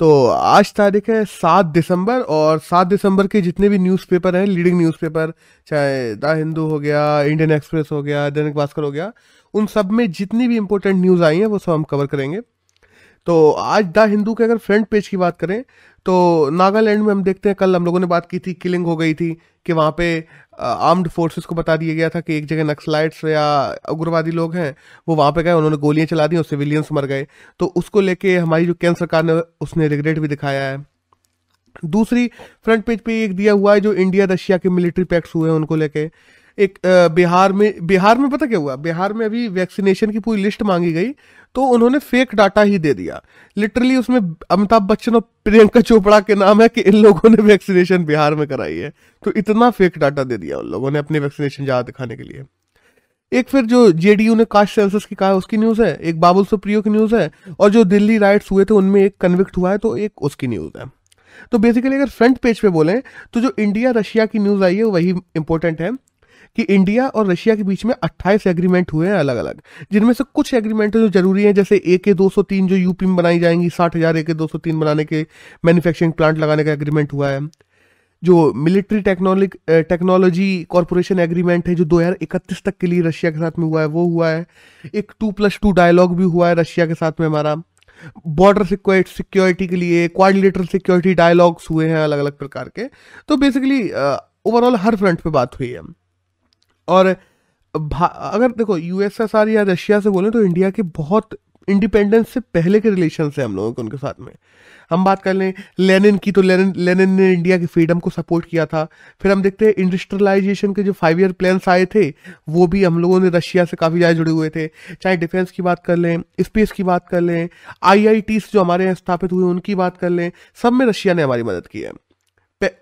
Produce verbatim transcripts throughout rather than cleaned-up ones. तो आज तारीख है सात दिसंबर, और सात दिसंबर के जितने भी न्यूज़पेपर हैं, लीडिंग न्यूज़पेपर, चाहे द हिंदू हो गया, इंडियन एक्सप्रेस हो गया, दैनिक भास्कर हो गया, उन सब में जितनी भी इम्पोर्टेंट न्यूज़ आई हैं वो सब हम कवर करेंगे। तो आज द हिंदू के अगर फ्रंट पेज की बात करें तो नागालैंड में हम देखते हैं, कल हम लोगों ने बात की थी, किलिंग हो गई थी कि वहाँ पे आर्म्ड फोर्सेस को बता दिया गया था कि एक जगह नक्सलाइट्स या उग्रवादी लोग हैं, वो वहाँ पे गए, उन्होंने गोलियाँ चला दी और सिविलियंस मर गए। तो उसको लेके हमारी जो केंद्र सरकार ने उसने रिग्रेट भी दिखाया है। दूसरी फ्रंट पेज पे एक दिया हुआ है जो इंडिया रशिया के मिलिट्री पैक्ट्स हुए हैं उनको लेके। एक बिहार में बिहार में पता क्या हुआ, बिहार में अभी वैक्सीनेशन की पूरी लिस्ट मांगी गई तो उन्होंने फेक डाटा ही दे दिया, लिटरली उसमें अमिताभ बच्चन और प्रियंका चोपड़ा के नाम है कि इन लोगों ने वैक्सीनेशन बिहार में कराई है, तो इतना फेक डाटा दे दिया उन लोगों ने अपने वैक्सीनेशन ज़्यादा दिखाने के लिए। एक फिर जो जेडीयू ने कास्ट सेंसस की कहा उसकी न्यूज़ है, एक बाबुल सुप्रियो की न्यूज़ है, और जो दिल्ली राइट्स हुए थे उनमें एक कन्विक्ट हुआ है तो एक उसकी न्यूज़ है। तो बेसिकली अगर फ्रंट पेज पे बोलें तो जो इंडिया रशिया की न्यूज़ आई है वही इंपॉर्टेंट है कि इंडिया और रशिया के बीच में अट्ठाईस एग्रीमेंट हुए हैं अलग अलग, जिनमें से कुछ एग्रीमेंट जो जरूरी हैं, जैसे ए के दो सौ तीन जो यूपी में बनाई जाएंगी, साठ हज़ार ए के दो सौ तीन बनाने के मैन्युफैक्चरिंग प्लांट लगाने का एग्रीमेंट हुआ है। जो military technologic technology corporation agreement है जो दो हज़ार इकतीस तक के लिए रशिया के साथ में हुआ है वो हुआ है। एक टू प्लस टू डायलॉग भी हुआ है रशिया के साथ में हमारा। बॉर्डर सिक्योरिटी के लिए क्वाड्रिलेटरल सिक्योरिटी डायलॉग्स हुए हैं अलग अलग प्रकार के। तो बेसिकली ओवरऑल हर फ्रंट पर बात हुई है। और अगर देखो यूएसएसआर या रशिया से बोलें तो इंडिया के बहुत इंडिपेंडेंस से पहले के रिलेशन है हम लोगों के उनके साथ में। हम बात कर लें लेनिन की तो लेनिन लेनिन ने इंडिया के फ्रीडम को सपोर्ट किया था। फिर हम देखते हैं इंडस्ट्रियलाइजेशन के जो फाइव ईयर प्लान्स आए थे वो भी हम लोगों ने रशिया से काफ़ी ज़्यादा जुड़े हुए थे, चाहे डिफेंस की बात कर लें, स्पेस की बात कर लें, आई आई टीज जो हमारे यहाँ स्थापित हुए उनकी बात कर लें, सब में रशिया ने हमारी मदद की है।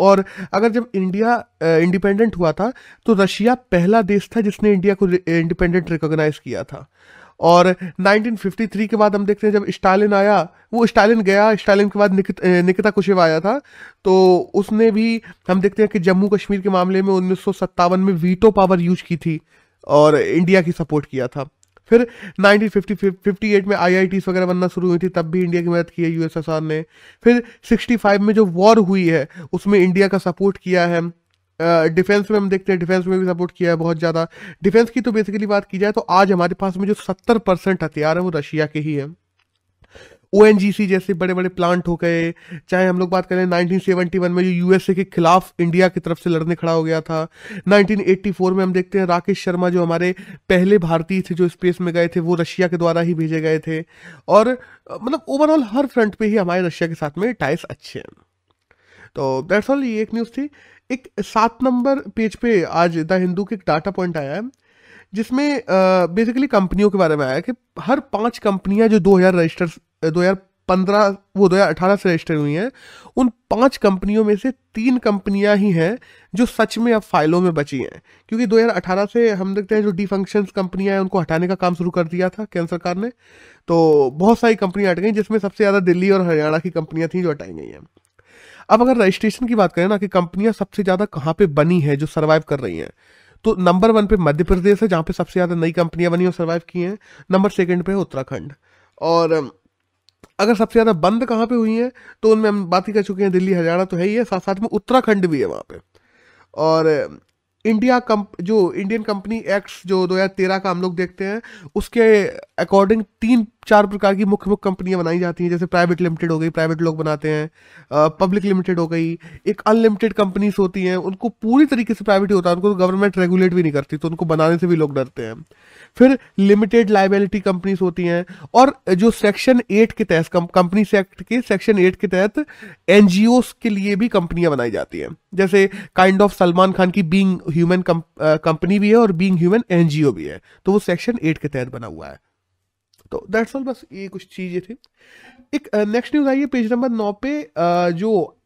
और अगर जब इंडिया इंडिपेंडेंट हुआ था तो रशिया पहला देश था जिसने इंडिया को इंडिपेंडेंट रिकॉग्नाइज किया था। और नाइनटीन फिफ्टी थ्री के बाद हम देखते हैं जब स्टालिन आया, वो स्टालिन गया, स्टालिन के बाद निकित, निकिता कुशेव आया था, तो उसने भी हम देखते हैं कि जम्मू कश्मीर के मामले में उन्नीस सौ सत्तावन में वीटो पावर यूज की थी और इंडिया की सपोर्ट किया था। फिर नाइनटीन फिफ्टी एट में आईआईटीज़ वगैरह बनना शुरू हुई थी, तब भी इंडिया की मदद की है यूएसएसआर ने। फिर सिक्सटी फाइव में जो वॉर हुई है उसमें इंडिया का सपोर्ट किया है। डिफेंस में हम देखते हैं डिफेंस में भी सपोर्ट किया है बहुत ज़्यादा। डिफेंस की तो बेसिकली बात की जाए तो आज हमारे पास में जो सत्तर परसेंट हथियार है वो रशिया के ही है। ओएनजीसी जैसे बड़े बड़े प्लांट हो गए, चाहे हम लोग बात करें नाइनटीन सेवेंटी वन में जो यूएसए के खिलाफ इंडिया की तरफ से लड़ने खड़ा हो गया था। नाइनटीन एटी फोर में हम देखते हैं राकेश शर्मा जो हमारे पहले भारतीय थे जो स्पेस में गए थे वो रशिया के द्वारा ही भेजे गए थे। और मतलब ओवरऑल हर फ्रंट पे ही हमारे रशिया के साथ में टाइज अच्छे हैं। तो दैट्स ऑल, ये एक न्यूज़ थी। एक सात नंबर पेज पे आज द हिंदू के एक डाटा पॉइंट आया है जिसमें बेसिकली कंपनियों के बारे में आया कि हर पांच कंपनियां जो दो हज़ार रजिस्टर दो हज़ार पंद्रह वो दो हज़ार अठारह से रजिस्टर हुई हैं, उन पांच कंपनियों में से तीन कंपनियां ही हैं जो सच में अब फाइलों में बची हैं, क्योंकि दो हज़ार अठारह से हम देखते हैं जो डी फंक्शन कंपनियां हैं उनको हटाने का काम शुरू कर दिया था केंद्र सरकार ने, तो बहुत सारी कंपनियां हट गई जिसमें सबसे ज़्यादा दिल्ली और हरियाणा की कंपनियाँ थी जो हटाई गई हैं। अब अगर रजिस्ट्रेशन की बात करें ना कि कंपनियाँ सबसे ज़्यादा कहाँ पर बनी है जो सर्वाइव कर रही हैं, तो नंबर वन पे मध्य प्रदेश है जहाँ पे सबसे ज़्यादा नई कंपनियाँ बनी और सर्वाइव की हैं। नंबर सेकंड पे है उत्तराखंड। और अगर सबसे ज़्यादा बंद कहाँ पे हुई हैं तो उनमें हम बात ही कर चुके हैं, दिल्ली हरियाणा तो है ही है, साथ साथ में उत्तराखंड भी है वहाँ पे। और इंडिया कंप जो इंडियन कंपनी एक्ट जो दो हज़ार तेरह का हम लोग देखते हैं उसके अकॉर्डिंग तीन चार प्रकार की मुख्य मुख्य कंपनियां बनाई जाती हैं, जैसे प्राइवेट लिमिटेड हो गई, प्राइवेट लोग बनाते हैं, पब्लिक लिमिटेड हो गई, एक अनलिमिटेड कंपनीज होती हैं, उनको पूरी तरीके से प्राइवेट ही होता है, उनको गवर्नमेंट रेगुलेट भी नहीं करती तो उनको बनाने से भी लोग डरते हैं। फिर लिमिटेड लाइबिलिटी कंपनीज होती हैं, और जो सेक्शन एट के तहत कंपनी एक्ट के सेक्शन एट के तहत एन जी ओज के लिए भी कंपनियाँ बनाई जाती हैं, जैसे काइंड ऑफ सलमान खान की बींग ह्यूमन कंपनी भी है और Being Human N G O भी है, तो वो सेक्शन एट के तहत बना हुआ है। तो दैट्स ऑल, बस ये कुछ चीज़ें थी। एक नेक्स्ट न्यूज़ आई है पेज नंबर नौ पे uh, जो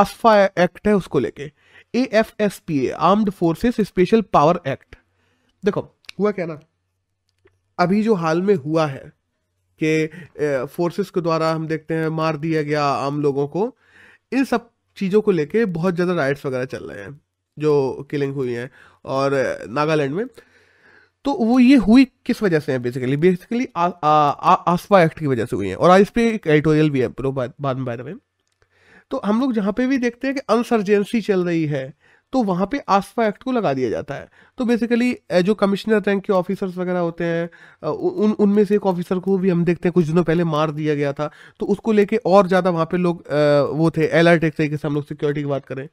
आस्फा एक्ट है उसको लेके, A F S P A armed forces special power act. देखो हुआ क्या ना, अभी जो हाल में हुआ है कि फोर्सेस uh, के द्वारा हम देखते हैं मार दिया गया आम लोगों को, इन सब चीज़ों को लेके बहुत ज़्यादा राइट्स वगैरह चल रहे हैं जो किलिंग हुई है और नागालैंड में। तो वो ये हुई किस वजह से है, बेसिकली बेसिकली आसपा एक्ट की वजह से हुई है। और आज इस पर एक एडिटोरियल भी है प्रो बाद में बारे में। तो हम लोग जहाँ पे भी देखते हैं कि अनसर्जेंसी चल रही है तो वहाँ पे आसपा एक्ट को लगा दिया जाता है। तो बेसिकली जो कमिश्नर रैंक के ऑफिसर्स वगैरह होते हैं उन उनमें से एक ऑफिसर को भी हम देखते हैं कुछ दिनों पहले मार दिया गया था, तो उसको लेके और ज़्यादा वहाँ पे लोग वो थे अलर्ट। एक तरीके से हम लोग सिक्योरिटी की बात करें,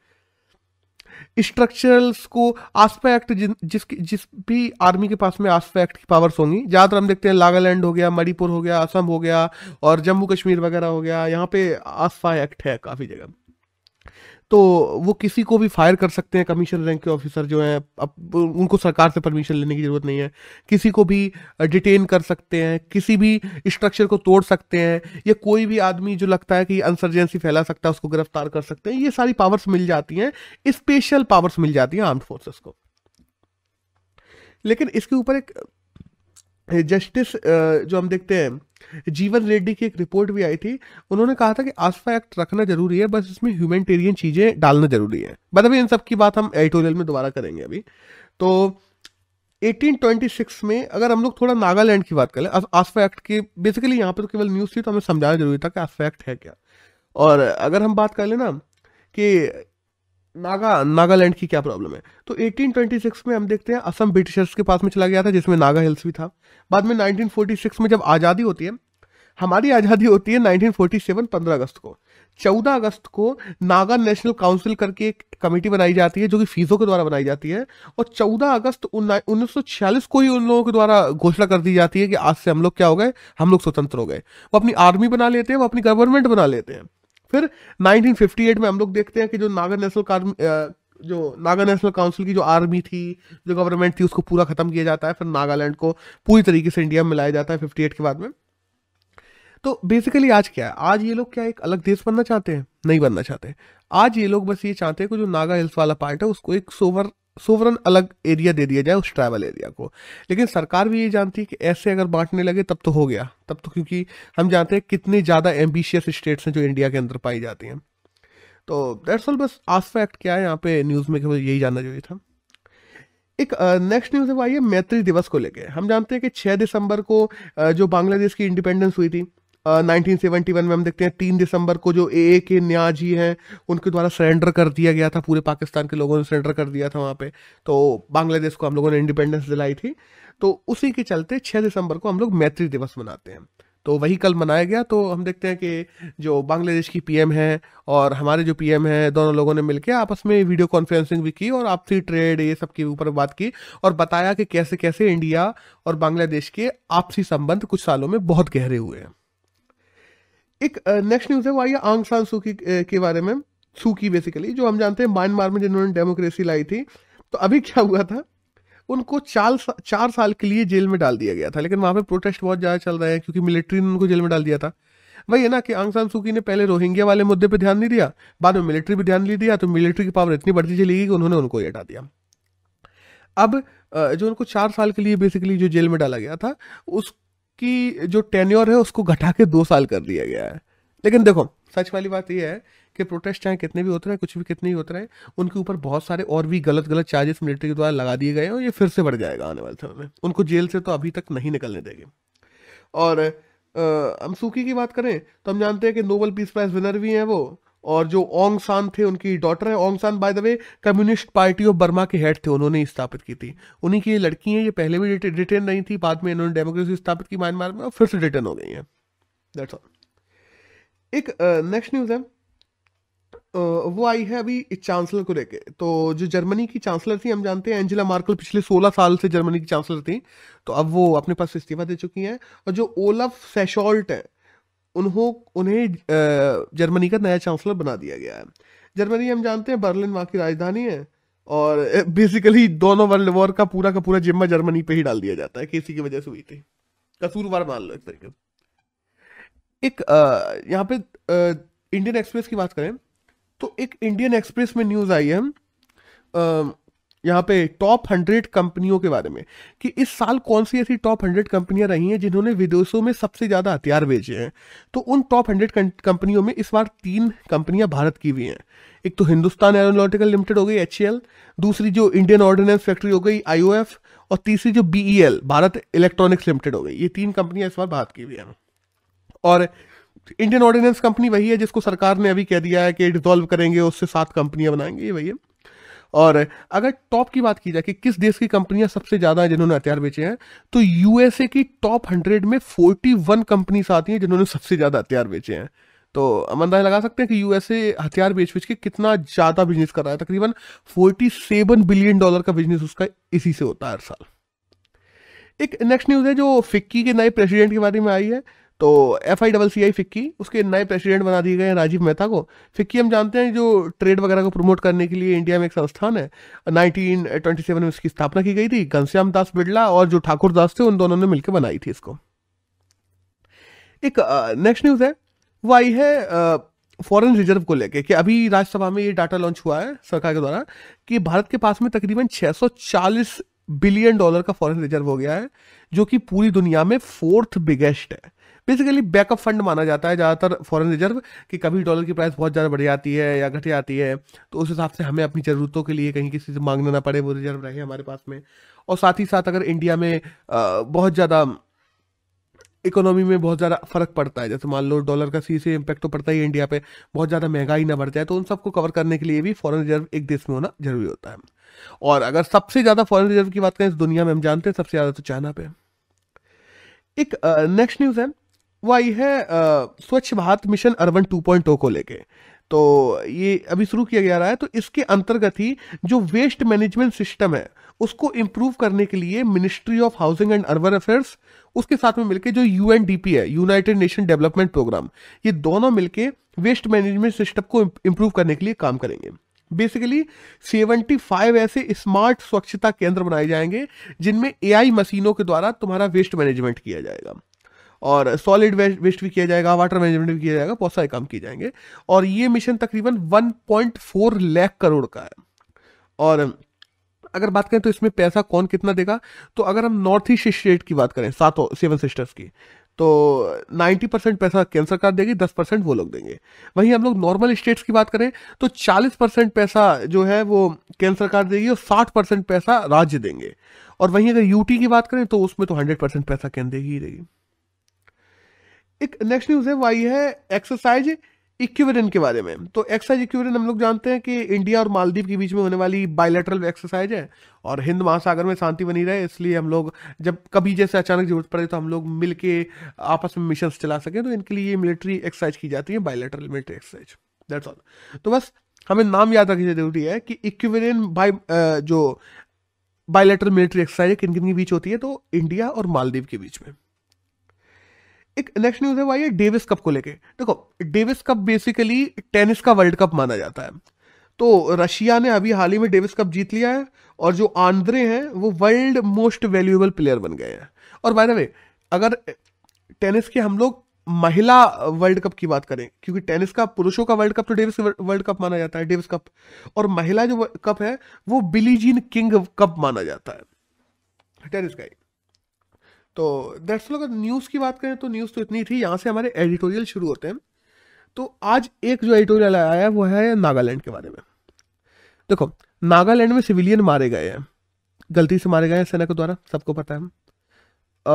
स्ट्रक्चरल्स को आसपा एक्ट जिस जिस भी आर्मी के पास में आसपा एक्ट की पावर्स होंगी, ज़्यादातर हम देखते हैं नागालैंड हो गया, मणिपुर हो गया, असम हो गया और जम्मू कश्मीर वगैरह हो गया, यहाँ पे आसपा एक्ट है काफ़ी जगह। तो वो किसी को भी फायर कर सकते हैं कमीशन रैंक के ऑफिसर जो हैं, अब उनको सरकार से परमिशन लेने की ज़रूरत नहीं है, किसी को भी डिटेन कर सकते हैं, किसी भी स्ट्रक्चर को तोड़ सकते हैं, या कोई भी आदमी जो लगता है कि अनसर्जेंसी फैला सकता है उसको गिरफ्तार कर सकते हैं। ये सारी पावर्स मिल जाती हैं, स्पेशल पावर्स मिल जाती हैं आर्म्ड फोर्सेस को। लेकिन इसके ऊपर एक जस्टिस जो हम देखते हैं जीवन रेड्डी की एक रिपोर्ट भी आई थी, उन्होंने कहा था कि आसपा एक्ट रखना जरूरी है, बस इसमें ह्यूमैनिटेरियन चीज़ें डालना जरूरी है। मतलब इन सब की बात हम एडिटोरियल में दोबारा करेंगे। अभी तो अठारह सौ छब्बीस में अगर हम लोग थोड़ा नागालैंड की बात करें, आसपा एक्ट के बेसिकली यहाँ पर तो केवल न्यूज़ थी तो हमें समझाना जरूरी था कि आसपा एक्ट है क्या। और अगर हम बात कर लें ना कि नागा नागालैंड की क्या प्रॉब्लम है, तो अठारह सौ छब्बीस में हम देखते हैं असम ब्रिटिशर्स के पास में चला गया था जिसमें नागा हिल्स भी था। बाद में उन्नीस सौ छियालीस में जब आज़ादी होती है, हमारी आज़ादी होती है उन्नीस सौ सैंतालीस पंद्रह अगस्त को। चौदह अगस्त को नागा नेशनल काउंसिल करके एक कमेटी बनाई जाती है जो कि फीसों के द्वारा बनाई जाती है, और चौदह अगस्त उन्नीस सौ छियालीस को ही उन लोगों के द्वारा घोषणा कर दी जाती है कि आज से हम लोग क्या हो गए, हम लोग स्वतंत्र हो गए। वो अपनी आर्मी बना लेते हैं, वो अपनी गवर्नमेंट बना लेते हैं। फिर उन्नीस सौ अट्ठावन में हम लोग देखते हैं कि जो नागा नेशनल जो नागा नेशनल काउंसिल की जो आर्मी थी, जो गवर्नमेंट थी, उसको पूरा खत्म किया जाता है। फिर नागालैंड को पूरी तरीके से इंडिया में लाया जाता है अट्ठावन के बाद में। तो बेसिकली आज क्या है, आज ये लोग क्या एक अलग देश बनना चाहते हैं? नहीं बनना चाहते। आज ये लोग बस ये चाहते हैं कि जो नागा हिल्स वाला पार्ट है उसको एक सोवर सोवरन अलग एरिया दे दिया जाए, उस ट्राइबल एरिया को। लेकिन सरकार भी ये जानती है कि ऐसे अगर बांटने लगे तब तो हो गया, तब तो, क्योंकि हम जानते हैं कितने ज़्यादा एम्बिशियस स्टेट्स हैं जो इंडिया के अंदर पाई जाती हैं। तो दैट्स ऑल, बस आस्फा एक्ट क्या है यहाँ पे न्यूज़ में केवल यही जानना जरूरी था। एक नेक्स्ट न्यूज़ है वो आई है मैत्री दिवस को लेकर। हम जानते हैं कि छः दिसंबर को uh, जो बांग्लादेश की इंडिपेंडेंस हुई थी नाइनटीन सेवेंटी वन में, हम देखते हैं तीन दिसंबर को जो ए के न्या जी हैं उनके द्वारा सरेंडर कर दिया गया था, पूरे पाकिस्तान के लोगों ने सरेंडर कर दिया था वहाँ पे। तो बांग्लादेश को हम लोगों ने इंडिपेंडेंस दिलाई थी, तो उसी के चलते छह दिसंबर को हम लोग मैत्री दिवस मनाते हैं। तो वही कल मनाया गया। तो हम देखते हैं कि जो बांग्लादेश की पीएम है और हमारे जो पीएम है, दोनों लोगों ने मिलकर आपस में वीडियो कॉन्फ्रेंसिंग भी की और आपसी ट्रेड ये सब के ऊपर बात की और बताया कि कैसे कैसे इंडिया और बांग्लादेश के आपसी संबंध कुछ सालों में बहुत गहरे हुए हैं। एक नेक्स्ट न्यूज़ है वो आई है आंग सान सू की के बारे में। सू की बेसिकली जो हम जानते हैं म्यांमार में जिन्होंने डेमोक्रेसी लाई थी, तो अभी क्या हुआ था, उनको चार चार साल के लिए जेल में डाल दिया गया था। लेकिन वहाँ पे प्रोटेस्ट बहुत ज़्यादा चल रहे हैं क्योंकि मिलिट्री ने उनको जेल में डाल दिया था। वही है ना कि आंग सान सू की ने पहले रोहिंग्या वाले मुद्दे पर ध्यान नहीं दिया, बाद में मिलिट्री पर ध्यान नहीं दिया, तो मिलिट्री की पावर इतनी बढ़ती चली गई कि उन्होंने उनको हटा दिया। अब जो उनको चार साल के लिए बेसिकली जो जेल में डाला गया था उस कि जो टेन्योर है उसको घटा के दो साल कर दिया गया है। लेकिन देखो सच वाली बात यह है कि प्रोटेस्ट चाहे कितने भी होते रहे, कुछ भी कितने ही होते रहे, उनके ऊपर बहुत सारे और भी गलत गलत चार्जेस मिलिट्री के द्वारा लगा दिए गए हैं और ये फिर से बढ़ जाएगा आने वाले समय में। उनको जेल से तो अभी तक नहीं निकलने देंगे। और आ, हम सूकी की बात करें तो हम जानते हैं कि नोबेल पीस प्राइज विनर भी हैं वो, और जो ओंग सान थे उनकी डॉटर है। Aung San by the way communist party of Burma के हेड थे, उन्होंने स्थापित की थी। उन्हीं की ये लड़की हैं, ये पहले भी डिटेन नहीं थी, बाद में इन्होंने डेमोक्रेसी स्थापित की म्यांमार में और फिर से डिटेन हो गई है। That's all. एक नेक्स्ट uh, न्यूज़ है Uh, वो आई है अभी चांसलर को लेके। तो जो जर्मनी की चांसलर थी, हम जानते हैं एंजेला मार्कल पिछले सोलह साल से जर्मनी की चांसलर थी, तो अब वो अपने पास इस्तीफा दे चुकी हैं। और जो ओलाफ सेशोल्ट है उन्हों उन्हें जर्मनी का नया चांसलर बना दिया गया है। जर्मनी हम जानते हैं बर्लिन वहाँ की राजधानी है, और बेसिकली दोनों वर्ल्ड वॉर का पूरा का पूरा जिम्मा जर्मनी पे ही डाल दिया जाता है कि इसी की वजह से हुई थी, कसूरवार मान लो एक तरीके। एक यहाँ पे आ, इंडियन एक्सप्रेस की बात करें तो एक इंडियन एक्सप्रेस में न्यूज़ आई है आ, यहाँ पे टॉप हंड्रेड कंपनियों के बारे में कि इस साल कौन सी ऐसी टॉप हंड्रेड कंपनियां रही हैं जिन्होंने विदेशों में सबसे ज़्यादा हथियार बेचे हैं। तो उन टॉप हंड्रेड कंपनियों में इस बार तीन कंपनियां भारत की भी हैं। एक तो हिंदुस्तान एरोनॉटिकल लिमिटेड हो गई एच ए एल, दूसरी जो इंडियन ऑर्डिनेंस फैक्ट्री हो गई आई ओ एफ, और तीसरी जो बीईएल भारत इलेक्ट्रॉनिक्स लिमिटेड हो गई। ये तीन कंपनियां इस बार भारत की भी हैं। और इंडियन ऑर्डिनेंस कंपनी वही है जिसको सरकार ने अभी कह दिया है कि डिसॉल्व करेंगे, उससे सात कंपनियां बनाएंगे, ये वही है। और अगर टॉप की बात की जाए कि किस देश की कंपनियां सबसे ज्यादा हैं जिन्होंने हथियार बेचे हैं, तो यूएसए की टॉप हंड्रेड में फोर्टी वन कंपनीज आती हैं जिन्होंने सबसे ज्यादा हथियार बेचे हैं। तो हम अंदाजा लगा सकते हैं कि यूएसए हथियार बेच बेच के कितना ज्यादा बिजनेस कर रहा है। तकरीबन सैंतालीस बिलियन डॉलर का बिजनेस उसका इसी से होता है हर साल। एक नेक्स्ट न्यूज है जो फिक्की के नए प्रेसिडेंट के बारे में आई है। तो F I double C I FICCI, उसके नए प्रेसिडेंट बना दिए गए हैं राजीव मेहता को। फिक्की हम जानते हैं जो ट्रेड वगैरह को प्रमोट करने के लिए इंडिया में एक संस्थान है। उन्नीस सौ सत्ताईस में इसकी स्थापना की गई थी। घनश्याम दास बिड़ला और जो ठाकुर दास थे उन दोनों ने मिलकर बनाई थी इसको। एक नेक्स्ट न्यूज है वो आई है फॉरेन रिजर्व को लेके कि अभी राज्यसभा में ये डाटा लॉन्च हुआ है सरकार के द्वारा कि भारत के पास में तकरीबन छह सौ चालीस बिलियन डॉलर का फॉरेन रिजर्व हो गया है, जो कि पूरी दुनिया में फोर्थ बिगेस्ट है। बेसिकली बैकअप फंड माना जाता है ज़्यादातर फॉरेन रिजर्व कि कभी डॉलर की प्राइस बहुत ज़्यादा बढ़ जाती है या घट जाती है, तो उस हिसाब से हमें अपनी ज़रूरतों के लिए कहीं किसी से मांगना ना पड़े, वो रिजर्व रहे हमारे पास में। और साथ ही साथ अगर इंडिया में बहुत ज़्यादा इकोनॉमी में बहुत ज़्यादा फर्क पड़ता है, जैसे मान लो डॉलर का सी से इम्पैक्ट तो पड़ता ही है इंडिया पे, बहुत ज़्यादा महंगाई ना बढ़ जाए, तो उन सबको कवर करने के लिए भी फॉरेन रिजर्व एक देश में होना जरूरी होता है। और अगर सबसे ज़्यादा फॉरेन रिजर्व की बात करें इस दुनिया में, हम जानते हैं सबसे ज़्यादा तो चाइना पे। एक नेक्स्ट न्यूज़ है वो आई है Swachh Bharat mission urban two point O को लेके। तो ये अभी शुरू किया गया रहा है, तो इसके अंतर्गत ही जो वेस्ट मैनेजमेंट सिस्टम है उसको इम्प्रूव करने के लिए ministry of housing and urban affairs, उसके साथ में मिलके जो यूएनडीपी है, यूनाइटेड नेशन डेवलपमेंट प्रोग्राम, ये दोनों मिलके वेस्ट मैनेजमेंट सिस्टम को इम्प्रूव करने के लिए काम करेंगे। बेसिकली पचहत्तर ऐसे स्मार्ट स्वच्छता केंद्र बनाए जाएंगे जिनमें एआई मशीनों के द्वारा तुम्हारा वेस्ट मैनेजमेंट किया जाएगा और सॉलिड वेस्ट भी किया जाएगा, वाटर मैनेजमेंट भी किया जाएगा, बहुत सारे काम किए जाएंगे। और ये मिशन तकरीबन एक पॉइंट चार लाख करोड़ का है। और अगर बात करें तो इसमें पैसा कौन कितना देगा, तो अगर हम नॉर्थ ईस्ट स्टेट की बात करें, सातों सेवन सिस्टर्स की, तो नब्बे परसेंट पैसा केंद्र सरकार देगी, दस परसेंट वो लोग देंगे। वहीं हम लोग नॉर्मल स्टेट्स की बात करें तो चालीस परसेंट पैसा जो है वो केंद्र सरकार देगी और साठ परसेंट पैसा राज्य देंगे। और वहीं अगर यूटी की बात करें तो उसमें तो सौ परसेंट पैसा केंद्र देगी ही देगी। एक नेक्स्ट न्यूज़ है वो आई है एक्सरसाइज इक्विवेलेंट के बारे में। तो एक्सरसाइज इक्विवेलेंट हम लोग जानते हैं कि इंडिया और मालदीव के बीच में होने वाली बायलैटरल एक्सरसाइज है, और हिंद महासागर में शांति बनी रहे इसलिए हम लोग जब कभी जैसे अचानक जरूरत पड़े तो हम लोग मिलके आपस में मिशन चला सकें, तो इनके लिए मिलिट्री एक्सरसाइज की जाती है, bilateral military exercise. That's all. तो बस हमें नाम याद रखना जरूरी है कि इक्विवेलेंट बाय जो बायलैटरल मिलिट्री एक्सरसाइज किन किन के बीच होती है, तो इंडिया और मालदीव के बीच में। एक नेक्स्ट न्यूज है वो आई है डेविस कप को लेके। देखो डेविस कप बेसिकली टेनिस का वर्ल्ड कप माना जाता है। तो रशिया ने अभी हाल ही में डेविस कप जीत लिया है और जो आंद्रे हैं वो वर्ल्ड मोस्ट वैल्यूएबल प्लेयर बन गए हैं। और बाय द वे अगर टेनिस के हम लोग महिला वर्ल्ड कप की बात करें, क्योंकि टेनिस का पुरुषों का वर्ल्ड कप तो डेविस वर्ल्ड कप माना जाता है, डेविस कप, और महिला जो कप है वो बिली जीन किंग कप माना जाता है टेनिस का। तो दैट्स लोग। अगर न्यूज़ की बात करें तो न्यूज़ तो इतनी थी, यहाँ से हमारे एडिटोरियल शुरू होते हैं। तो आज एक जो एडिटोरियल आया है वो है नागालैंड के बारे में। देखो नागालैंड में सिविलियन मारे गए हैं, गलती से मारे गए हैं सेना के द्वारा, सबको पता है। आ,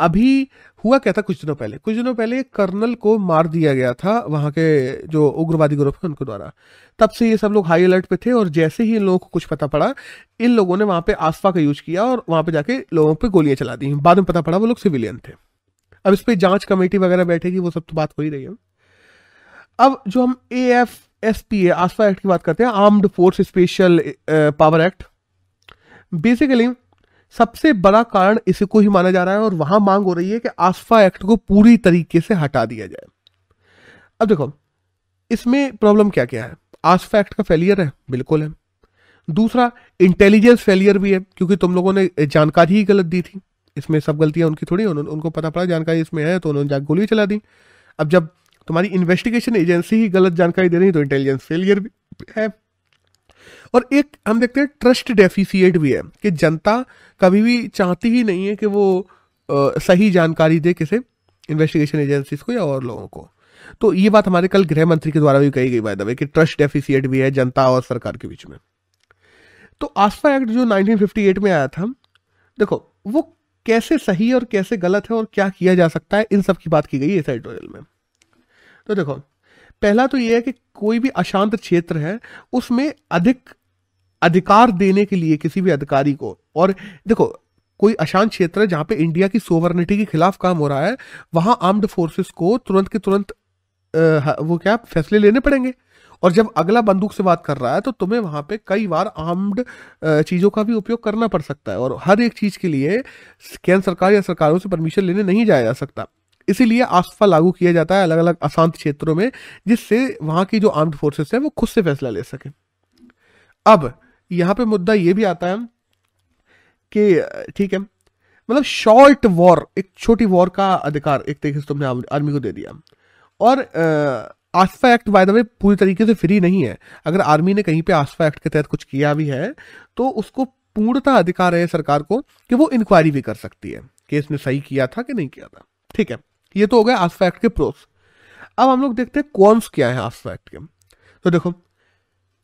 अभी हुआ क्या था, कुछ दिनों पहले कुछ दिनों पहले कर्नल को मार दिया गया था वहाँ के जो उग्रवादी ग्रुप है उनके द्वारा। तब से ये सब लोग हाई अलर्ट पे थे और जैसे ही इन लोगों को कुछ पता पड़ा, इन लोगों ने वहाँ पे आसपा का यूज किया और वहाँ पे जाके लोगों पे गोलियाँ चला दी। बाद में पता पड़ा वो लोग सिविलियन थे। अब इस पर जाँच कमेटी वगैरह बैठेगी, वो सब तो बात हो ही रही है। अब जो हम A F S P A AFSPA act की बात करते हैं, armed force special power act, basically सबसे बड़ा कारण इसी को ही माना जा रहा है और वहां मांग हो रही है कि आसपा एक्ट को पूरी तरीके से हटा दिया जाए। अब देखो इसमें प्रॉब्लम क्या क्या है। आसपा एक्ट का फेलियर है, बिल्कुल है। दूसरा इंटेलिजेंस फेलियर भी है, क्योंकि तुम लोगों ने जानकारी ही गलत दी थी। इसमें सब गलतियां उनकी थोड़ी, उन्होंने उनको पता पड़ा जानकारी इसमें है तो उन्होंने जाकर गोली चला दी। अब जब तुम्हारी इन्वेस्टिगेशन एजेंसी ही गलत जानकारी दे रही है तो इंटेलिजेंस फेलियर भी है। और एक हम देखते हैं ट्रस्ट डेफिसिएट भी है कि जनता कभी भी चाहती ही नहीं है कि वो आ, सही जानकारी दे किसी इन्वेस्टिगेशन एजेंसीज को या और लोगों को। तो ये बात हमारे कल गृह मंत्री के द्वारा भी कही गई, बाय द वे, कि ट्रस्ट डेफिसिएट भी है जनता और सरकार के बीच में। तो आसपा एक्ट जो नाइनटीन फिफ्टी एट में आया था, देखो वो कैसे सही है और कैसे गलत है और क्या किया जा सकता है, इन सब की बात की गई है इस एडिटोरियल में। तो देखो पहला तो ये है कि कोई भी अशांत क्षेत्र है उसमें अधिक अधिकार देने के लिए किसी भी अधिकारी को, और देखो कोई अशांत क्षेत्र है जहां पे इंडिया की सोवरेनिटी के खिलाफ काम हो रहा है, वहां आर्म्ड फोर्सेस को तुरंत के तुरंत आ, वो क्या फैसले लेने पड़ेंगे, और जब अगला बंदूक से बात कर रहा है तो तुम्हें वहां पे कई बार आर्म्ड चीज़ों का भी उपयोग करना पड़ सकता है, और हर एक चीज़ के लिए केंद्र सरकार या सरकारों से परमिशन लेने नहीं जाया जा सकता। इसीलिए आस्फा लागू किया जाता है अलग अलग अशांत क्षेत्रों में, जिससे वहां की जो आर्म्ड फोर्सेस है वो खुद से फैसला ले सके। अब यहाँ पे मुद्दा ये भी आता है कि ठीक है मतलब शॉर्ट वॉर, एक छोटी वॉर का अधिकार एक तरीके से तुमने आर्मी को दे दिया, और AFSPA act by the way पूरी तरीके से फ्री नहीं है। अगर आर्मी ने कहीं पे आस्फा एक्ट के तहत कुछ किया भी है तो उसको पूर्णतः अधिकार है सरकार को कि वो इंक्वायरी भी कर सकती है कि इसने सही किया था कि नहीं किया था। ठीक है, ये तो हो गया आस्फा एक्ट के प्रोस। अब हम लोग देखते हैं कॉन्स क्या है आस्फा एक्ट के। तो देखो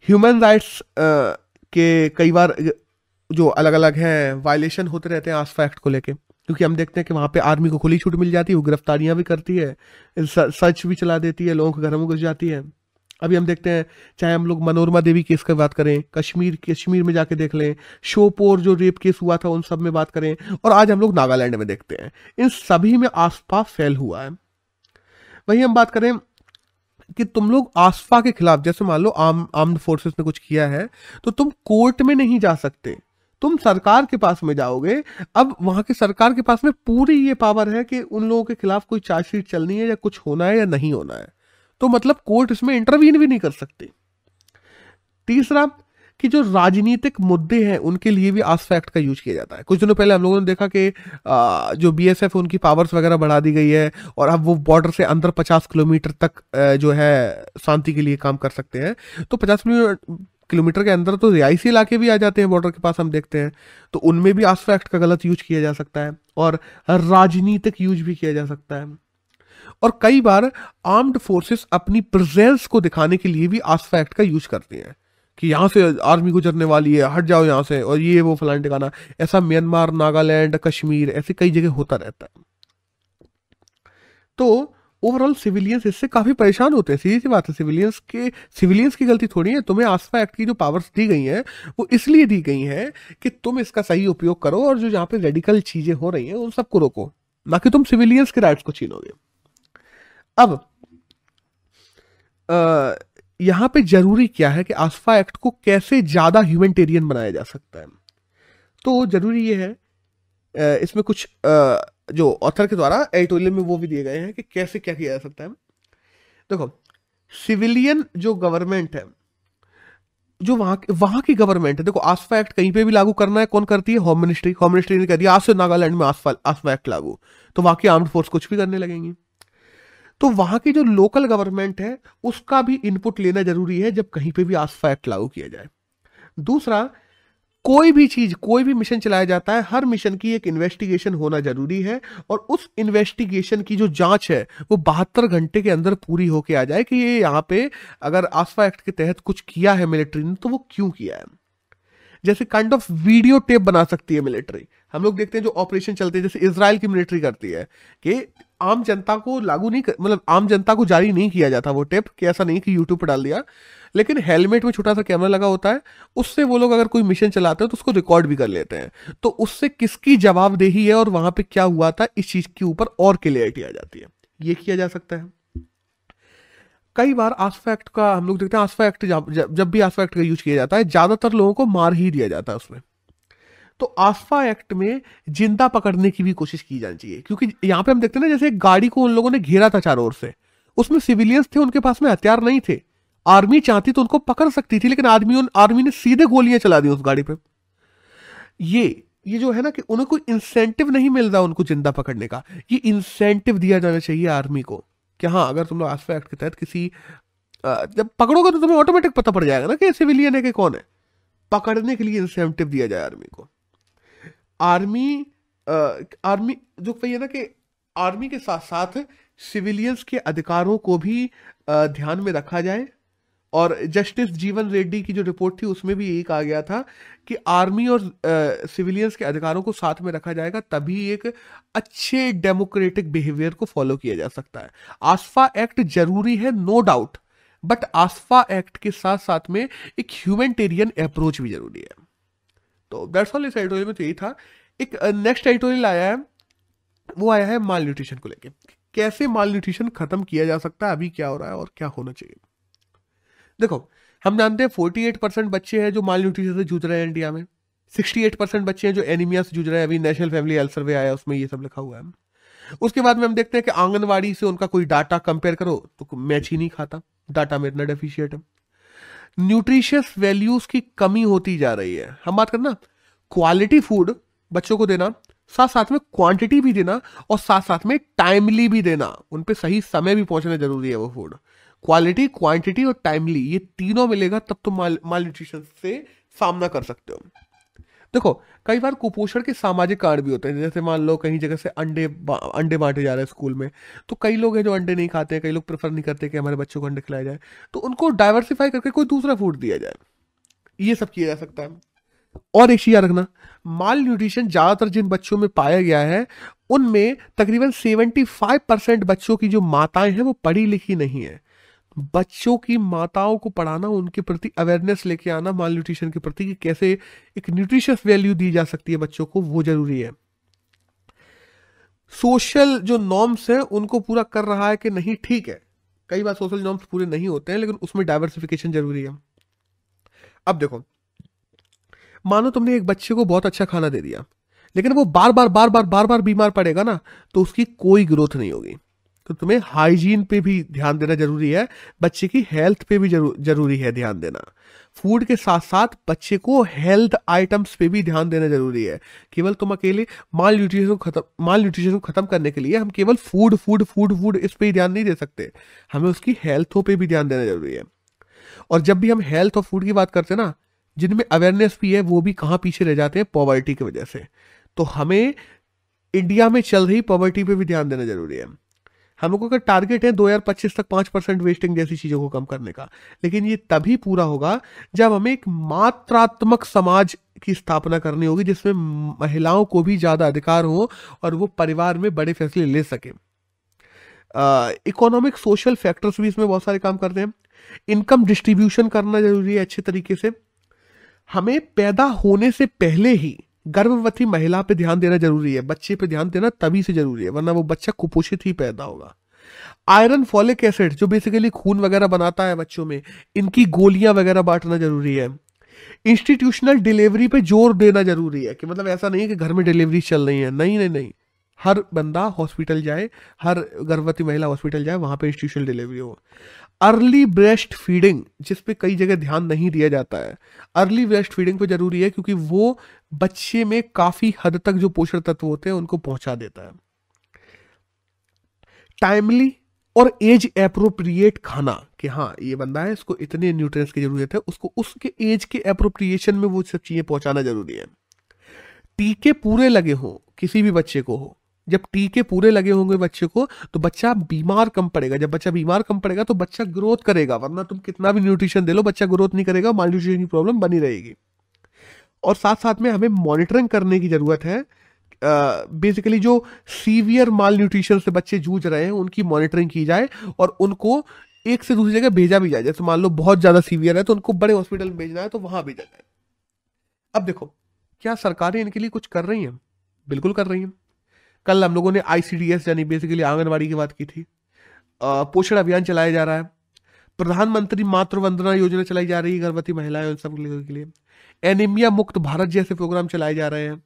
ह्यूमन राइट्स के कई बार जो अलग अलग हैं वायलेशन होते रहते हैं आस्फा एक्ट को लेके, क्योंकि हम देखते हैं कि वहाँ पे आर्मी को खुली छूट मिल जाती है, वो गिरफ्तारियां भी करती है, सर्च भी चला देती है, लोगों के घरों में घुस जाती है। अभी हम देखते हैं चाहे हम लोग मनोरमा देवी केस की बात करें, कश्मीर कश्मीर में जाके देख लें, शोपोर जो रेप केस हुआ था उन सब में बात करें, और आज हम लोग नागालैंड में देखते हैं, इन सभी में आस्फा फैल हुआ है। वहीं हम बात करें कि तुम लोग आस्फा के खिलाफ जैसे मान लो आर्म आर्म्ड फोर्सेस ने कुछ किया है तो तुम कोर्ट में नहीं जा सकते, तुम सरकार के पास में जाओगे। अब वहां की सरकार के पास में पूरी ये पावर है कि उन लोगों के खिलाफ कोई चार्जशीट चलनी है या कुछ होना है या नहीं होना है, तो मतलब कोर्ट इसमें इंटरवीन भी नहीं कर सकती। तीसरा कि जो राजनीतिक मुद्दे हैं उनके लिए भी आस्फा एक्ट का यूज किया जाता है। कुछ दिनों पहले हम लोगों ने देखा कि जो बीएसएफ उनकी पावर्स वगैरह बढ़ा दी गई है, और अब वो बॉर्डर से अंदर पचास किलोमीटर तक जो है शांति के लिए काम कर सकते हैं, तो पचास किलोमीटर के अंदर तो रिहायशी इलाके भी आ जाते हैं बॉर्डर के पास हम देखते हैं, तो उनमें भी आस्फा एक्ट का गलत यूज किया जा सकता है और राजनीतिक यूज भी किया जा सकता है। और कई बार आर्म्ड फोर्सेस अपनी प्रेजेंस को दिखाने के लिए भी आस्फा एक्ट का यूज करती हैं कि यहाँ से आर्मी गुजरने वाली है, हट जाओ यहाँ से, और ये वो फलाने ठिकाना। ऐसा म्यांमार, नागालैंड, कश्मीर, ऐसे कई जगह होता रहता है। तो ओवरऑल सिविलियंस इससे काफी परेशान होते हैं, सीधी सी बात है। सिविलियंस के सिविलियंस की गलती थोड़ी है, तुम्हें आस्फा एक्ट की जो पावर्स दी गई हैं वो इसलिए दी गई हैं कि तुम इसका सही उपयोग करो, और जो जहाँ पे रेडिकल चीजें हो रही हैं उन सबको रोको, ना कि तुम सिविलियंस के राइट्स को छीनोगे। अब आ, यहाँ पे जरूरी क्या है कि आस्फा एक्ट को कैसे ज्यादा ह्यूमैनिटेरियन बनाया जा सकता है। तो जरूरी ये है, इसमें कुछ आ, जो ऑथर के द्वारा एडिटोरियल में वो भी दिए गए हैं कि कैसे क्या किया जा सकता है। देखो सिविलियन जो गवर्नमेंट है, जो वहां वहां की गवर्नमेंट है, देखो आस्फा एक्ट कहीं पे भी लागू करना है कौन करती है? Home ministry. होम मिनिस्ट्री ने कह दिया आज से नागालैंड में आस्फा आस्फा एक्ट लागू, तो वहां की आर्म्ड फोर्स कुछ भी करने लगेंगी। तो वहां की जो लोकल गवर्नमेंट है उसका भी इनपुट लेना जरूरी है जब कहीं पे भी आस्फा एक्ट लागू किया जाए। दूसरा, कोई भी चीज, कोई भी मिशन चलाया जाता है, हर मिशन की एक इन्वेस्टिगेशन होना जरूरी है, और उस इन्वेस्टिगेशन की जो जांच है वो बहत्तर घंटे के अंदर पूरी होके आ जाए कि ये यहाँ पे अगर आस्फा एक्ट के तहत कुछ किया है मिलिट्री ने तो वो क्यों किया है। जैसे काइंड ऑफ वीडियो टेप बना सकती है मिलिट्री, हम लोग देखते हैं जो ऑपरेशन चलते हैं जैसे इसराइल की मिलिट्री करती है कि आम जनता को लागू नहीं, मतलब आम जनता को जारी नहीं किया जाता वो टेप, कि ऐसा नहीं कि यूट्यूब पर डाल दिया, लेकिन हेलमेट में छोटा सा कैमरा लगा होता है, उससे वो लोग अगर कोई मिशन चलाते हैं तो उसको रिकॉर्ड भी कर लेते हैं, तो उससे किसकी जवाबदेही है और वहां पे क्या हुआ था इस चीज के ऊपर और क्लियरिटी आ जाती है। ये किया जा सकता है। कई बार आस्फा एक्ट का हम लोग देखते हैं, आस्फा एक्ट जब भी आस्फा एक्ट का यूज किया जाता है ज्यादातर लोगों को मार ही दिया जाता है उसमें, तो आस्फा एक्ट में जिंदा पकड़ने की भी कोशिश की जानी चाहिए, क्योंकि यहाँ पे हम देखते हैं ना जैसे एक गाड़ी को उन लोगों ने घेरा था चारों ओर से, उसमें सिविलियंस थे, उनके पास में हथियार नहीं थे, आर्मी चाहती तो उनको पकड़ सकती थी, लेकिन आदमी आर्मी ने सीधे गोलियां चला दी उस गाड़ी पे। ये ये जो है ना कि उन्हें कोई इंसेंटिव नहीं मिल रहा उनको जिंदा पकड़ने का, ये इंसेंटिव दिया जाना चाहिए आर्मी को कि हाँ अगर तुम लोग आस्फा एक्ट के तहत किसी जब पकड़ोगे तो तुम्हें ऑटोमेटिक पता पड़ जाएगा ना कि सिविलियन है कि कौन है, पकड़ने के लिए इंसेंटिव दिया जाए आर्मी को। आर्मी आर्मी जो कही है ना कि आर्मी के साथ साथ सिविलियंस के अधिकारों को भी आ, ध्यान में रखा जाए, और जस्टिस जीवन रेड्डी की जो रिपोर्ट थी उसमें भी यही कहा गया था कि आर्मी और सिविलियंस के अधिकारों को साथ में रखा जाएगा तभी एक अच्छे डेमोक्रेटिक बिहेवियर को फॉलो किया जा सकता है। आस्फा एक्ट जरूरी है no doubt, but AFSPA act के साथ साथ में एक ह्यूमैनिटेरियन अप्रोच भी जरूरी है। तो दैट्स ऑल, इस एडिटोरियल में तो यही था। एक नेक्स्ट एडिटोरियल आया है, वो आया है माल न्यूट्रिशन को लेके, कैसे माल न्यूट्रिशन खत्म किया जा सकता है, अभी क्या हो रहा है और क्या होना चाहिए। देखो हम जानते हैं अड़तालीस परसेंट बच्चे हैं जो माल न्यूट्रिशन से जूझ रहे हैं इंडिया में, अड़सठ परसेंट बच्चे हैं जो एनीमिया से जूझ रहे हैं, अभी नेशनल फैमिली हेल्थ सर्वे आया उसमें ये सब लिखा हुआ है। उसके बाद में हम देखते हैं कि आंगनवाड़ी से उनका कोई डाटा कंपेयर करो तो मैच ही नहीं खाता, डाटा में इतना डेफिशिएंट है। न्यूट्रिशियस वैल्यूज की कमी होती जा रही है। हम बात करना क्वालिटी फूड बच्चों को देना, साथ साथ में क्वांटिटी भी देना और साथ साथ में टाइमली भी देना, उन पे सही समय भी पहुंचना जरूरी है वो फूड। क्वालिटी, क्वांटिटी और टाइमली, ये तीनों मिलेगा तब तो माल न्यूट्रिशन से सामना कर सकते हो। देखो कई बार कुपोषण के सामाजिक कारण भी होते हैं, जैसे मान लो कहीं जगह से अंडे अंडे बांटे जा रहे हैं स्कूल में, तो कई लोग हैं जो अंडे नहीं खाते हैं, कई लोग प्रेफर नहीं करते कि हमारे बच्चों को अंडे खिलाया जाए, तो उनको डाइवर्सिफाई करके कोई दूसरा फूड दिया जाए, ये सब किया जा सकता है। और एक चीज याद रखना, माल न्यूट्रिशन ज्यादातर जिन बच्चों में पाया गया है उनमें तकरीबन पचहत्तर परसेंट बच्चों की जो माताएं हैं वो पढ़ी लिखी नहीं है। बच्चों की माताओं को पढ़ाना, उनके प्रति अवेयरनेस लेके आना माल न्यूट्रिशन के प्रति कि कैसे एक न्यूट्रिशियस वैल्यू दी जा सकती है बच्चों को, वो जरूरी है। सोशल जो नॉर्म्स हैं उनको पूरा कर रहा है कि नहीं, ठीक है कई बार सोशल नॉर्म्स पूरे नहीं होते हैं लेकिन उसमें डाइवर्सिफिकेशन जरूरी है। अब देखो मानो तुमने एक बच्चे को बहुत अच्छा खाना दे दिया लेकिन वो बार बार बार बार बार बार बीमार पड़ेगा ना, तो उसकी कोई ग्रोथ नहीं होगी। तो तुम्हें हाइजीन पे भी ध्यान देना जरूरी है, बच्चे की हेल्थ पे भी जरूरी है ध्यान देना। फूड के साथ साथ बच्चे को हेल्थ आइटम्स पे भी ध्यान देना जरूरी है। केवल तुम अकेले माल न्यूट्रिशन को खत्म माल न्यूट्रिशन को खत्म करने के लिए हम केवल फूड फूड फूड फूड इस पे ही ध्यान नहीं दे सकते, हमें उसकी हेल्थों पे भी ध्यान देना जरूरी है। और जब भी हम हेल्थ और फूड की बात करते हैं ना, जिनमें अवेयरनेस भी है वो भी कहाँ पीछे रह जाते हैं, पॉवर्टी की वजह से। तो हमें इंडिया में चल रही पॉवर्टी पे भी ध्यान देना जरूरी है। हम लोगों का टारगेट है दो हजार पच्चीस तक पाँच परसेंट वेस्टिंग जैसी चीज़ों को कम करने का, लेकिन ये तभी पूरा होगा जब हमें एक मात्रात्मक समाज की स्थापना करनी होगी जिसमें महिलाओं को भी ज़्यादा अधिकार हो और वो परिवार में बड़े फैसले ले सकें। इकोनॉमिक सोशल फैक्टर्स भी इसमें बहुत सारे काम करते हैं। इनकम डिस्ट्रीब्यूशन करना जरूरी है अच्छे तरीके से। हमें पैदा होने से पहले ही गर्भवती महिला पे ध्यान देना जरूरी है, बच्चे पे ध्यान देना तभी से जरूरी है, वरना वो बच्चा कुपोषित ही पैदा होगा। आयरन, फॉलिक एसिड जो बेसिकली खून वगैरह बनाता है बच्चों में, इनकी गोलियां वगैरह बांटना जरूरी है। इंस्टीट्यूशनल डिलीवरी पे जोर देना जरूरी है कि मतलब ऐसा नहीं है कि घर में डिलीवरी चल रही है, नहीं नहीं नहीं, हर बंदा हॉस्पिटल जाए, हर गर्भवती महिला हॉस्पिटल जाए, वहाँ पे इंस्टीट्यूशनल डिलीवरी हो। अर्ली ब्रेस्ट फीडिंग जिस पे कई जगह ध्यान नहीं दिया जाता है, अर्ली ब्रेस्ट फीडिंग पे जरूरी है क्योंकि वो बच्चे में काफ़ी हद तक जो पोषण तत्व होते हैं उनको पहुंचा देता है। टाइमली और एज एप्रोप्रिएट खाना कि हाँ ये बंदा है, इसको इतने न्यूट्रिएंट्स की जरूरत है, उसको उसके एज के एप्रोप्रिएशन में वो सब चीज़ें पहुँचाना जरूरी है। टीके पूरे लगे हों किसी भी बच्चे को हो, जब टीके पूरे लगे होंगे बच्चे को तो बच्चा बीमार कम पड़ेगा, जब बच्चा बीमार कम पड़ेगा तो बच्चा ग्रोथ करेगा, वरना तुम कितना भी न्यूट्रिशन दे लो बच्चा ग्रोथ नहीं करेगा, माल न्यूट्रिशन की प्रॉब्लम बनी रहेगी। और साथ साथ में हमें मॉनिटरिंग करने की ज़रूरत है, बेसिकली uh, जो सीवियर माल न्यूट्रिशन से बच्चे जूझ रहे हैं उनकी मॉनिटरिंग की जाए और उनको एक से दूसरी जगह भेजा भी जाए। जैसे मान लो बहुत ज़्यादा सीवियर है तो उनको बड़े हॉस्पिटल में भेजना है तो वहाँ भेजा जाए। अब देखो क्या सरकारें इनके लिए कुछ कर रही हैं? बिल्कुल कर रही हैं। कल हम लोगों ने आईसीडीएस यानी बेसिकली आंगनवाड़ी की बात की थी। पोषण अभियान चलाया जा रहा है, प्रधानमंत्री मातृवंदना योजना चलाई जा रही है गर्भवती महिलाएं उन सब लोगों के लिए, एनीमिया मुक्त भारत जैसे प्रोग्राम चलाए जा रहे हैं।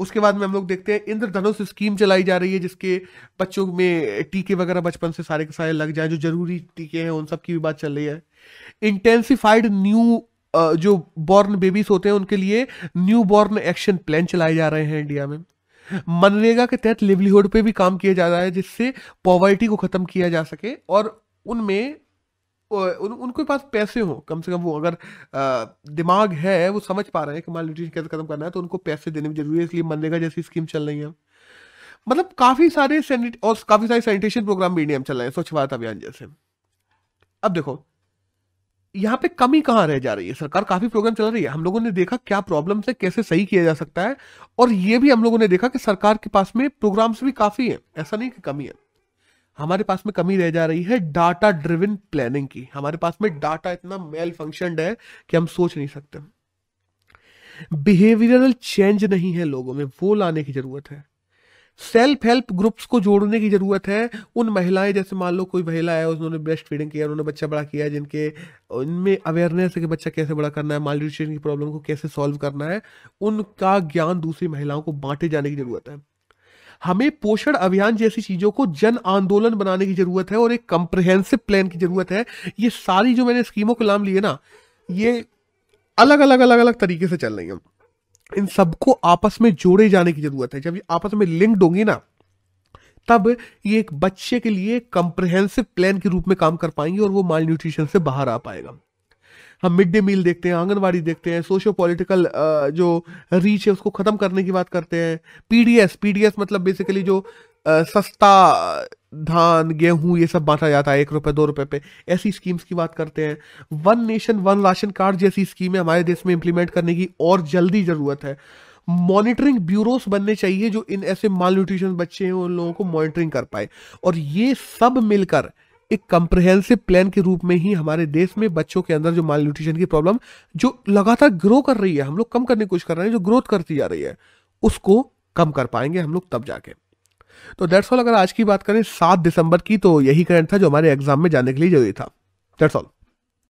उसके बाद में हम लोग देखते हैं इंद्रधनुष स्कीम चलाई जा रही है जिसके बच्चों में टीके वगैरह बचपन से सारे के सारे लग जाए, जो जरूरी टीके हैं उन सब की भी बात चल रही है। इंटेंसिफाइड न्यू जो बॉर्न बेबीज होते हैं उनके लिए न्यू बॉर्न एक्शन प्लान चलाए जा रहे हैं इंडिया में। मनरेगा के तहत लिवलीहुड पे भी काम किया जा रहा है जिससे पॉवर्टी को खत्म किया जा सके और उनमें उन, उनके पास पैसे हो, कम से कम वो अगर आ, दिमाग है वो समझ पा रहे हैं कि माल न्यूट्रिशन कैसे खत्म करना है तो उनको पैसे देने में जरूरी है, इसलिए मनरेगा जैसी स्कीम चल रही है। मतलब काफी सारे सैनिट और काफी सारे सैनिटेशन प्रोग्राम भी इंडिया में चल रहे हैं, स्वच्छ भारत अभियान जैसे। अब देखो यहाँ पे कमी कहाँ रह जा रही है। सरकार काफी प्रोग्राम चला रही है, हम लोगों ने देखा क्या प्रॉब्लम्स है, कैसे सही किया जा सकता है, और ये भी हम लोगों ने देखा कि सरकार के पास में प्रोग्राम्स भी काफी है, ऐसा नहीं कि कमी है। हमारे पास में कमी रह जा रही है डाटा ड्रिवन प्लानिंग की। हमारे पास में डाटा इतना मेल फंक्शनड है कि हम सोच नहीं सकते। बिहेवियरल चेंज नहीं है लोगों में, वो लाने की जरूरत है। सेल्फ हेल्प ग्रुप्स को जोड़ने की जरूरत है। उन महिलाएं, जैसे मान लो कोई महिला है, उन्होंने ब्रेस्ट फीडिंग किया, उन्होंने बच्चा बड़ा किया, जिनके उनमें अवेयरनेस है कि बच्चा कैसे बड़ा करना है, मालन्यूट्रिशन की प्रॉब्लम को कैसे सॉल्व करना है, उनका ज्ञान दूसरी महिलाओं को बांटे जाने की जरूरत है। हमें पोषण अभियान जैसी चीजों को जन आंदोलन बनाने की जरूरत है और एक कंप्रिहेंसिव प्लान की जरूरत है। ये सारी जो मैंने स्कीमों के नाम लिए ना, ये अलग अलग अलग अलग तरीके से चल रही है। इन सबको आपस में जोड़े जाने की जरूरत है। जब ये आपस में लिंक्ड होंगी ना, तब ये एक बच्चे के लिए कंप्रिहेंसिव प्लान के रूप में काम कर पाएंगे और वो माल न्यूट्रिशन से बाहर आ पाएगा। हम मिड डे मील देखते हैं, आंगनवाड़ी देखते हैं, सोशियो पॉलिटिकल जो रीच है उसको खत्म करने की बात करते हैं। पीडीएस पीडीएस मतलब बेसिकली जो सस्ता धान गेहूं ये सब बांटा जाता है, एक रुपए दो रुपए पे, ऐसी स्कीम्स की बात करते हैं। One nation one ration card जैसी स्कीमें हमारे देश में इंप्लीमेंट करने की और जल्दी जरूरत है। मॉनिटरिंग ब्यूरोस बनने चाहिए जो इन ऐसे माल न्यूट्रिशन बच्चे हैं उन लोगों को मॉनिटरिंग कर पाए, और ये सब मिलकर एक कंप्रिहेंसिव प्लान के रूप में ही हमारे देश में बच्चों के अंदर जो माल न्यूट्रिशन की प्रॉब्लम जो लगातार ग्रो कर रही है, हम लोग कम करने की कोशिश कर रहे हैं, जो ग्रोथ करती जा रही है, उसको कम कर पाएंगे हम लोग तब जाके। तो दैट्स ऑल। अगर आज की बात करें सात दिसंबर की, तो यही करंट था जो हमारे एग्जाम में जाने के लिए जरूरी था। That's all.